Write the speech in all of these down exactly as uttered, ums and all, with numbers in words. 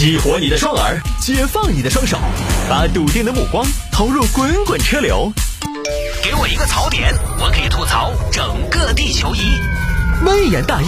激活你的双耳，解放你的双手，把笃定的目光投入滚滚车流。给我一个槽点，我可以吐槽整个地球仪。微言大义，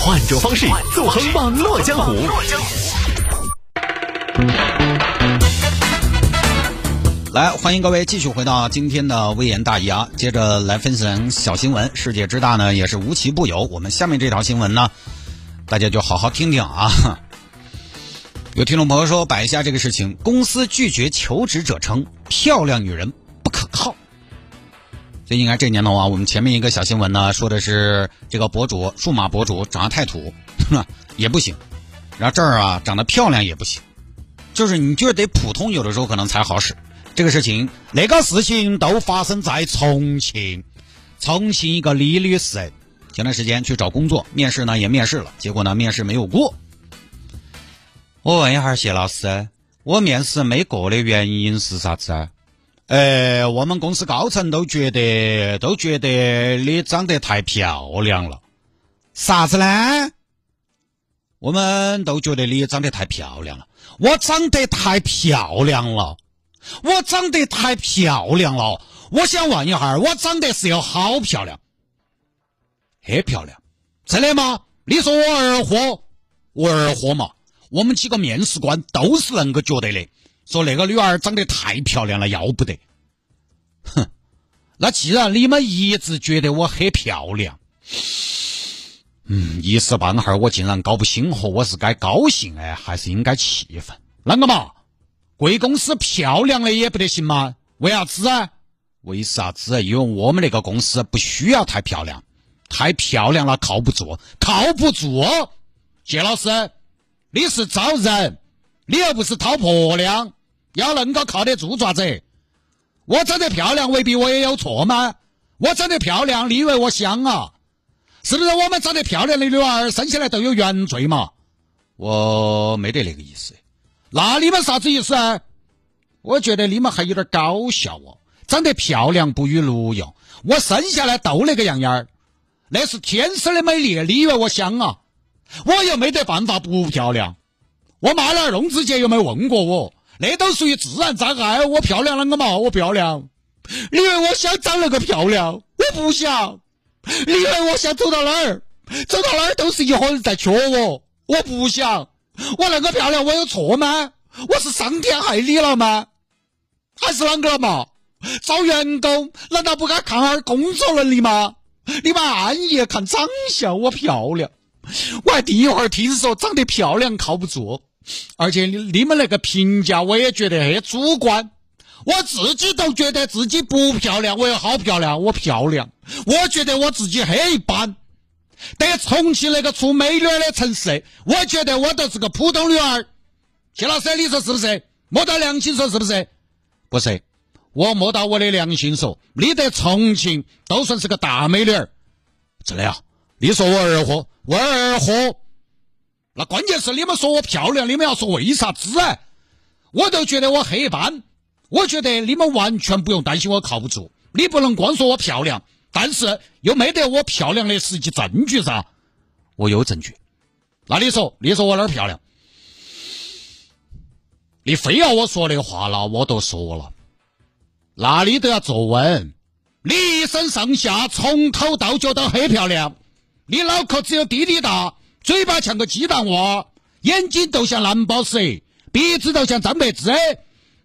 换种方式纵横网络江湖。来，欢迎各位继续回到今天的微言大义啊，接着来分享小新闻。世界之大呢，也是无奇不有。我们下面这条新闻呢，大家就好好听听啊。有听众朋友说，摆一下这个事情，公司拒绝求职者称漂亮女人不可靠。所以应该这年头啊，我们前面一个小新闻呢，说的是这个博主，数码博主长得太土也不行，然后这儿啊长得漂亮也不行，就是你觉得得普通，有的时候可能才好使。这个事情那个事情都发生在重庆，重庆一个李律师前段时间去找工作，面试呢也面试了，结果呢面试没有过。我问一下谢老师，我面试没过的原因是啥子？呃，我们公司高层都觉得都觉得你长得太漂亮了。啥子呢？我们都觉得你长得太漂亮了。我长得太漂亮了，我长得太漂亮了。我想问一下，我长得是有好漂亮？很漂亮，真的吗？你说我二货，我二货嘛？我们几个面试官都是能够觉得的，说那个女儿长得太漂亮了，要不得。哼，那既然你们一直觉得我很漂亮，嗯，一时半会儿我竟然搞不清楚，我是该高兴哎，还是应该气愤？啷个嘛？贵公司漂亮的也不得行吗？为啥子啊？为啥子？因为我们那个公司不需要太漂亮，太漂亮了靠不住，靠不住。谢老师，你是招人，你又不是讨婆娘，要能够靠得住爪子。我长得漂亮未必我也有错吗？我长得漂亮，你以为我香啊？是不是我们长得漂亮的女儿生下来都有原罪嘛？我没得那个意思。那你们啥子意思啊？我觉得你们还有点搞笑哦，长得漂亮不与录用，我生下来都那个样样，那是天生的美丽，你以为我香啊？我又没得办法不漂亮，我妈老弄之前又没问过我，那都属于自然障碍。我漂亮啷个嘛？我漂亮，你以为我想长那个漂亮？我不想。你以为我想走到哪儿，走到哪儿都是一伙人在瞧我？我不想。我那个漂亮我有错吗？我是伤天害理了吗？还是啷个了嘛？招员工难道不该看下工作能力吗？你们安逸看长相，我漂亮。我还第一会儿听说长得漂亮靠不住，而且你们那个评价我也觉得很主观，我自己都觉得自己不漂亮，我有好漂亮，我漂亮，我觉得我自己很一般。在重庆那个出美女的城市，我觉得我都是个普通女儿。谢老师，你说是不是？摸到良心说是不是？不是，我摸到我的良心说，你在重庆都算是个大美女儿。真的啊？你说我二货？我二货？那关键是你们说我漂亮，你们要说为啥子啊？我都觉得我很一般。我觉得你们完全不用担心我靠不住，你不能光说我漂亮，但是又没得我漂亮的实际证据噻。我有证据。那你说，你说我哪儿漂亮？你非要我说的话了，我都说了。那你都要坐稳。你一身上下从头到脚都很漂亮。你脑壳只有滴滴大，嘴巴像个鸡蛋窝，眼睛都像蓝宝石，鼻子都像张柏芝。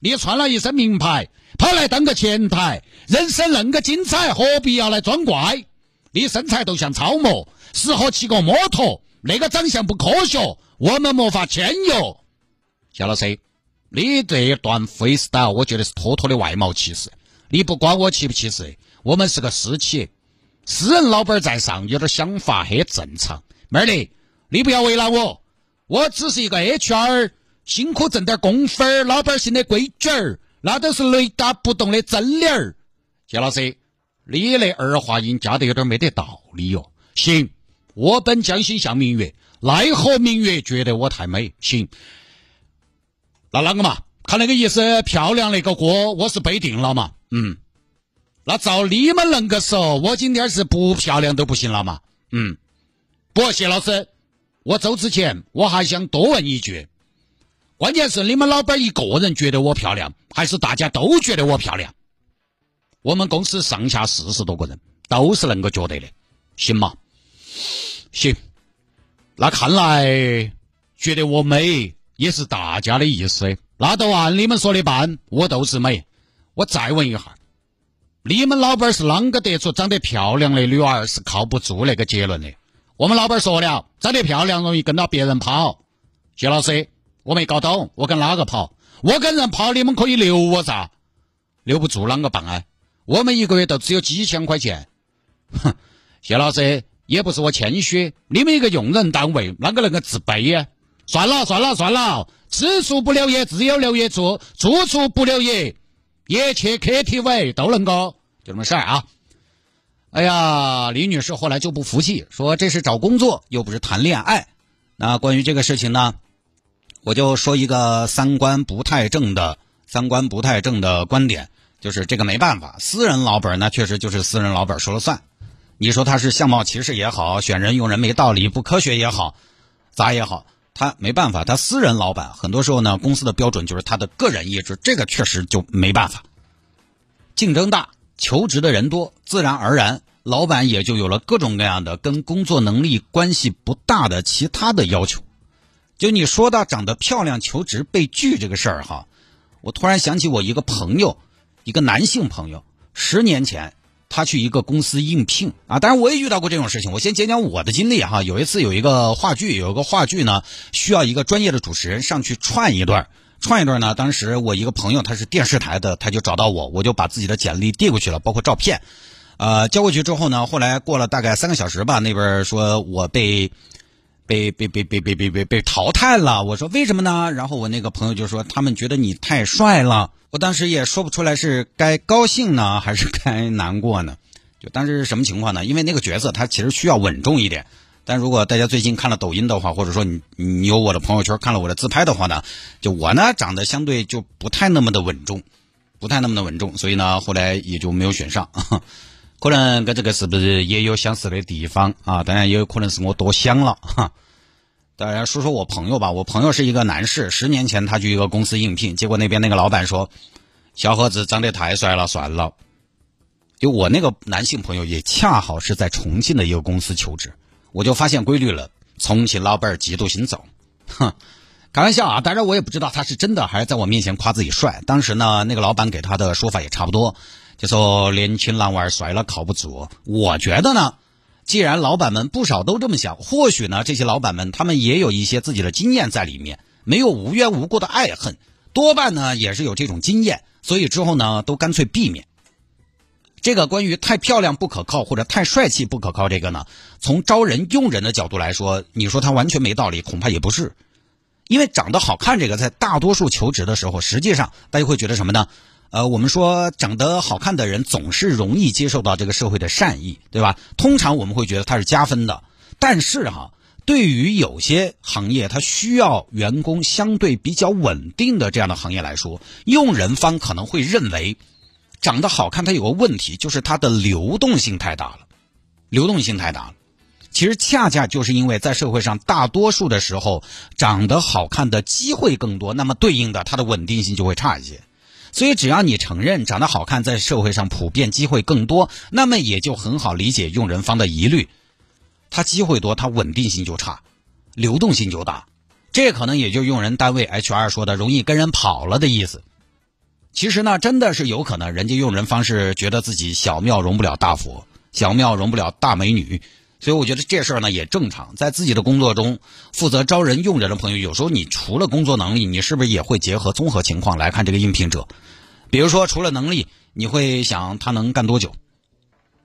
你穿了一身名牌，跑来当个前台，人生恁个精彩，何必要来装怪？你身材都像超模，适合骑个摩托，那个长相不科学，我们没法签约。小老师，你这一段 freestyle 我觉得是妥妥的外貌歧视。你不管我歧不歧视，我们是个私企。私人老板在上，有点想法很正常。妹儿的，你不要为难我，我只是一个 H R， 辛苦挣点工分，老板性的规矩儿，那都是雷打不动的真理儿。谢老师，你那儿话音加得有点没得道理哟、哦。行，我本将心向明月，奈何明月觉得我太美。行，那啷个嘛？看那个意思，漂亮那个锅我是背定了嘛？嗯。那照你们能个说，我今天是不漂亮都不行了嘛？嗯，不，谢老师，我走之前我还想多问一句，关键是你们老板一个人觉得我漂亮，还是大家都觉得我漂亮？我们公司上下四十多个人都是能够觉得的，行吗？行，那看来觉得我美也是大家的意思，那都按你们说的办，我都是美。我再问一下，你们老板是啷个得出长得漂亮的女儿是靠不住那个结论的？我们老板说了，长得漂亮容易跟到别人跑。谢老师，我没搞懂，我跟哪个跑？我跟人跑，你们可以留我咋？留不住啷个办啊？我们一个月都只有几千块钱。哼，谢老师，也不是我谦虚，你们一个用人单位，啷个能够自卑呀？算了算了算了，吃醋不留爷，自有留爷处；处处不留爷，也去 K T V 都能够。就这么事儿啊。哎呀，李女士后来就不服气，说这是找工作，又不是谈恋爱。那关于这个事情呢，我就说一个三观不太正的三观不太正的观点，就是这个没办法，私人老板那确实就是私人老板说了算。你说他是相貌歧视也好，选人用人没道理不科学也好，咋也好，他没办法，他私人老板，很多时候呢，公司的标准就是他的个人意志，这个确实就没办法。竞争大，求职的人多，自然而然，老板也就有了各种各样的跟工作能力关系不大的其他的要求。就你说到长得漂亮求职被拒这个事儿哈，我突然想起我一个朋友，一个男性朋友，十年前他去一个公司应聘啊，当然我也遇到过这种事情。我先讲讲我的经历哈，有一次有一个话剧，有一个话剧呢需要一个专业的主持人上去串一段，串一段呢，当时我一个朋友他是电视台的，他就找到我，我就把自己的简历递过去了，包括照片，呃，交过去之后呢，后来过了大概三个小时吧，那边说我被。被被被被被被被被淘汰了，我说为什么呢？然后我那个朋友就说他们觉得你太帅了，我当时也说不出来是该高兴呢还是该难过呢。就当时是什么情况呢？因为那个角色他其实需要稳重一点，但如果大家最近看了抖音的话，或者说你你有我的朋友圈看了我的自拍的话呢，就我呢长得相对就不太那么的稳重，不太那么的稳重，所以呢后来也就没有选上。可能跟这个是不是也有相似的地方啊？当然也有可能是我多想了哈。当然说说我朋友吧，我朋友是一个男士，十年前他去一个公司应聘，结果那边那个老板说：“小伙子长得太帅了，算了。”就我那个男性朋友也恰好是在重庆的一个公司求职，我就发现规律了，重庆老板嫉妒心重。哼，开玩笑啊！当然我也不知道他是真的还是在我面前夸自己帅。当时呢，那个老板给他的说法也差不多。就说年轻浪娃甩了靠不住。我觉得呢，既然老板们不少都这么想，或许呢这些老板们他们也有一些自己的经验在里面，没有无缘无故的爱恨，多半呢也是有这种经验，所以之后呢都干脆避免。这个关于太漂亮不可靠或者太帅气不可靠这个呢，从招人用人的角度来说，你说他完全没道理，恐怕也不是。因为长得好看这个在大多数求职的时候，实际上大家会觉得什么呢？呃，我们说长得好看的人总是容易接受到这个社会的善意，对吧？通常我们会觉得它是加分的。但是哈，对于有些行业它需要员工相对比较稳定的这样的行业来说，用人方可能会认为长得好看它有个问题，就是它的流动性太大了，流动性太大了。其实恰恰就是因为在社会上大多数的时候长得好看的机会更多，那么对应的它的稳定性就会差一些。所以只要你承认长得好看在社会上普遍机会更多，那么也就很好理解用人方的疑虑，他机会多，他稳定性就差，流动性就大，这可能也就用人单位 H R 说的容易跟人跑了的意思。其实呢真的是有可能人家用人方是觉得自己小庙容不了大佛，小庙容不了大美女，所以我觉得这事儿呢也正常。在自己的工作中负责招人用人的朋友，有时候你除了工作能力，你是不是也会结合综合情况来看这个应聘者？比如说除了能力，你会想他能干多久，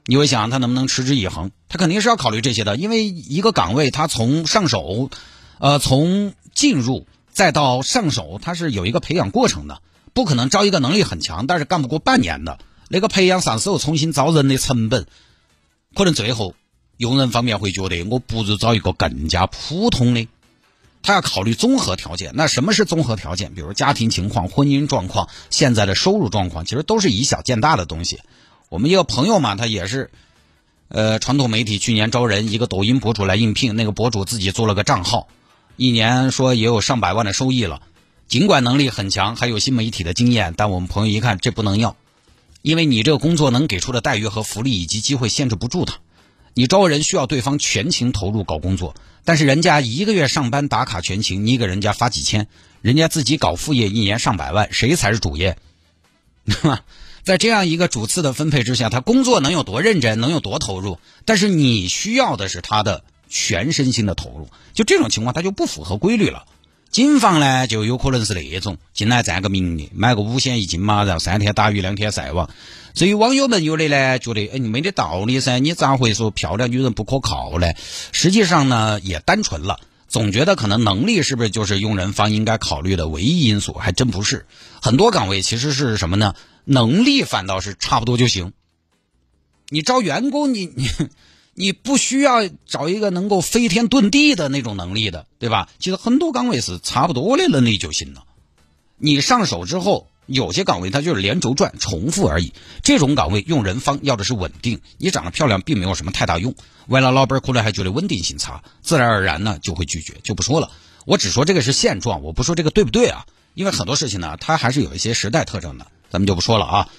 你会想他能不能持之以恒，他肯定是要考虑这些的。因为一个岗位他从上手呃，从进入再到上手，他是有一个培养过程的，不可能招一个能力很强但是干不过半年的，那个培养上手重新招人的成本，可能最后用人方面会觉得我不如找一个更加普通的。他要考虑综合条件。那什么是综合条件？比如家庭情况、婚姻状况、现在的收入状况，其实都是以小见大的东西。我们一个朋友嘛，他也是呃，传统媒体去年招人，一个抖音博主来应聘，那个博主自己做了个账号，一年说也有上百万的收益了，尽管能力很强，还有新媒体的经验，但我们朋友一看这不能要，因为你这个工作能给出的待遇和福利以及机会限制不住他。你招人需要对方全情投入搞工作，但是人家一个月上班打卡全勤，你给人家发几千，人家自己搞副业一年上百万，谁才是主业？在这样一个主次的分配之下，他工作能有多认真，能有多投入，但是你需要的是他的全身心的投入，就这种情况他就不符合规律了。警方呢就有可能是那种进来占个名的，买个五险一金嘛，然后三天打鱼两天晒网。所以网友们有的呢觉得，哎，你没得道理噻，你咋会说漂亮女人不可靠嘞？实际上呢也单纯了，总觉得可能能力是不是就是用人方应该考虑的唯一因素？还真不是，很多岗位其实是什么呢？能力反倒是差不多就行。你招员工，你你。你不需要找一个能够飞天遁地的那种能力的，对吧？其实很多岗位是差不多的能力就行了。你上手之后，有些岗位它就是连轴转重复而已。这种岗位用人方要的是稳定，你长得漂亮并没有什么太大用。为了老板可能还觉得稳定性差，自然而然呢就会拒绝，就不说了。我只说这个是现状，我不说这个对不对啊？因为很多事情呢，它还是有一些时代特征的，咱们就不说了啊。